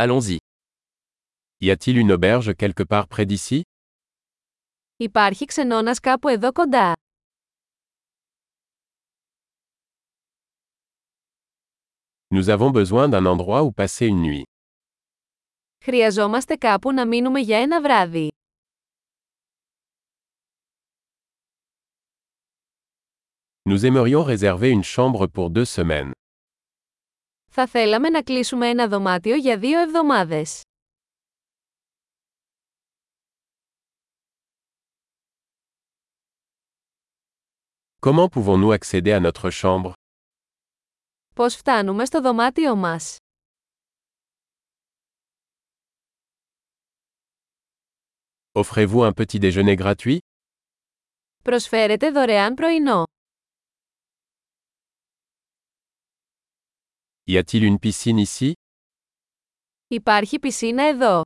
Allons-y. Y a-t-il une auberge quelque part près d'ici? Υπάρχει ξενώνας κάπου εδώ κοντά. Nous avons besoin d'un endroit où passer une nuit. Χρειαζόμαστε κάπου να μείνουμε για ένα βράδυ. Nous aimerions réserver une chambre pour 2 semaines. Θα θέλαμε να κλείσουμε ένα δωμάτιο για 2 εβδομάδες. Comment pouvons-nous accéder à notre chambre? Πώς φτάνουμε στο δωμάτιό μας? Offrez-vous un petit déjeuner gratuit? Προσφέρετε δωρεάν πρωινό. Y a-t-il une piscine ici? Υπάρχει πισίνα εδώ.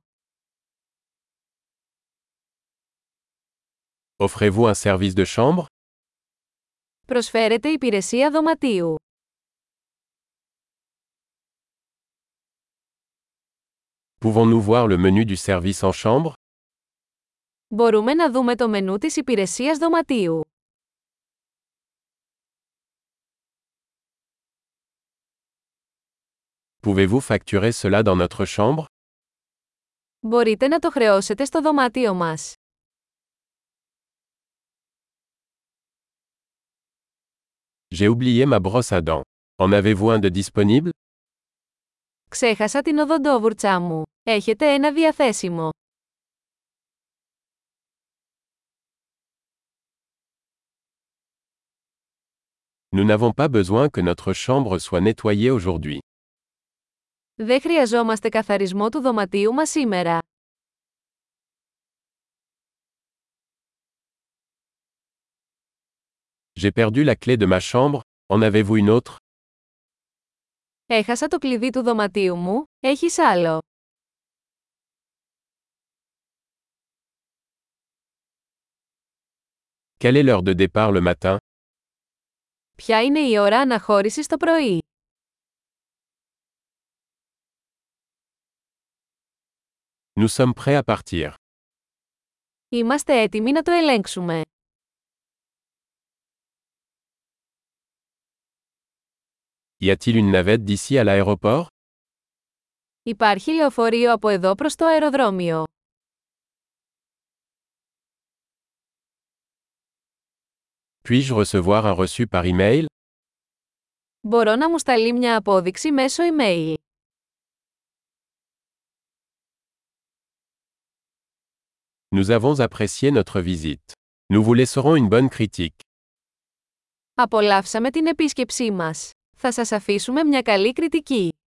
Offrez-vous un service de chambre? Προσφέρετε υπηρεσία δωματίου. Pouvons-nous voir le menu du service en chambre? Μπορούμε να δούμε το μενού της υπηρεσίας δωματίου. Pouvez-vous facturer cela dans notre chambre? Μπορείτε να το χρεώσετε στο δωμάτιό μας. J'ai oublié ma brosse à dents. En avez-vous un de disponible? Ξέχασα την οδοντόβουρτσά μου. Έχετε ένα διαθέσιμο? Nous n'avons pas besoin que notre chambre soit nettoyée aujourd'hui. Δεν χρειαζόμαστε καθαρισμό του δωματίου μας σήμερα. J'ai perdu la clé de ma chambre. En avez-vous une autre? Έχασα το κλειδί του δωματίου μου. Έχεις άλλο? Quelle est l'heure de départ le matin? Ποια είναι η ώρα αναχώρησης το πρωί? Nous sommes prêts à partir. Είμαστε έτοιμοι να το ελέγξουμε. Y a-t-il une navette d'ici à l'aéroport? Υπάρχει λεωφορείο από εδώ προς το αεροδρόμιο. Puis-je recevoir un reçu par email? Μπορώ να μου σταλεί μια απόδειξη μέσω email. Nous avons apprécié notre visite. Nous vous laisserons une bonne critique. Απολαύσαμε την επίσκεψή μας. Θα σας αφήσουμε μια καλή κριτική.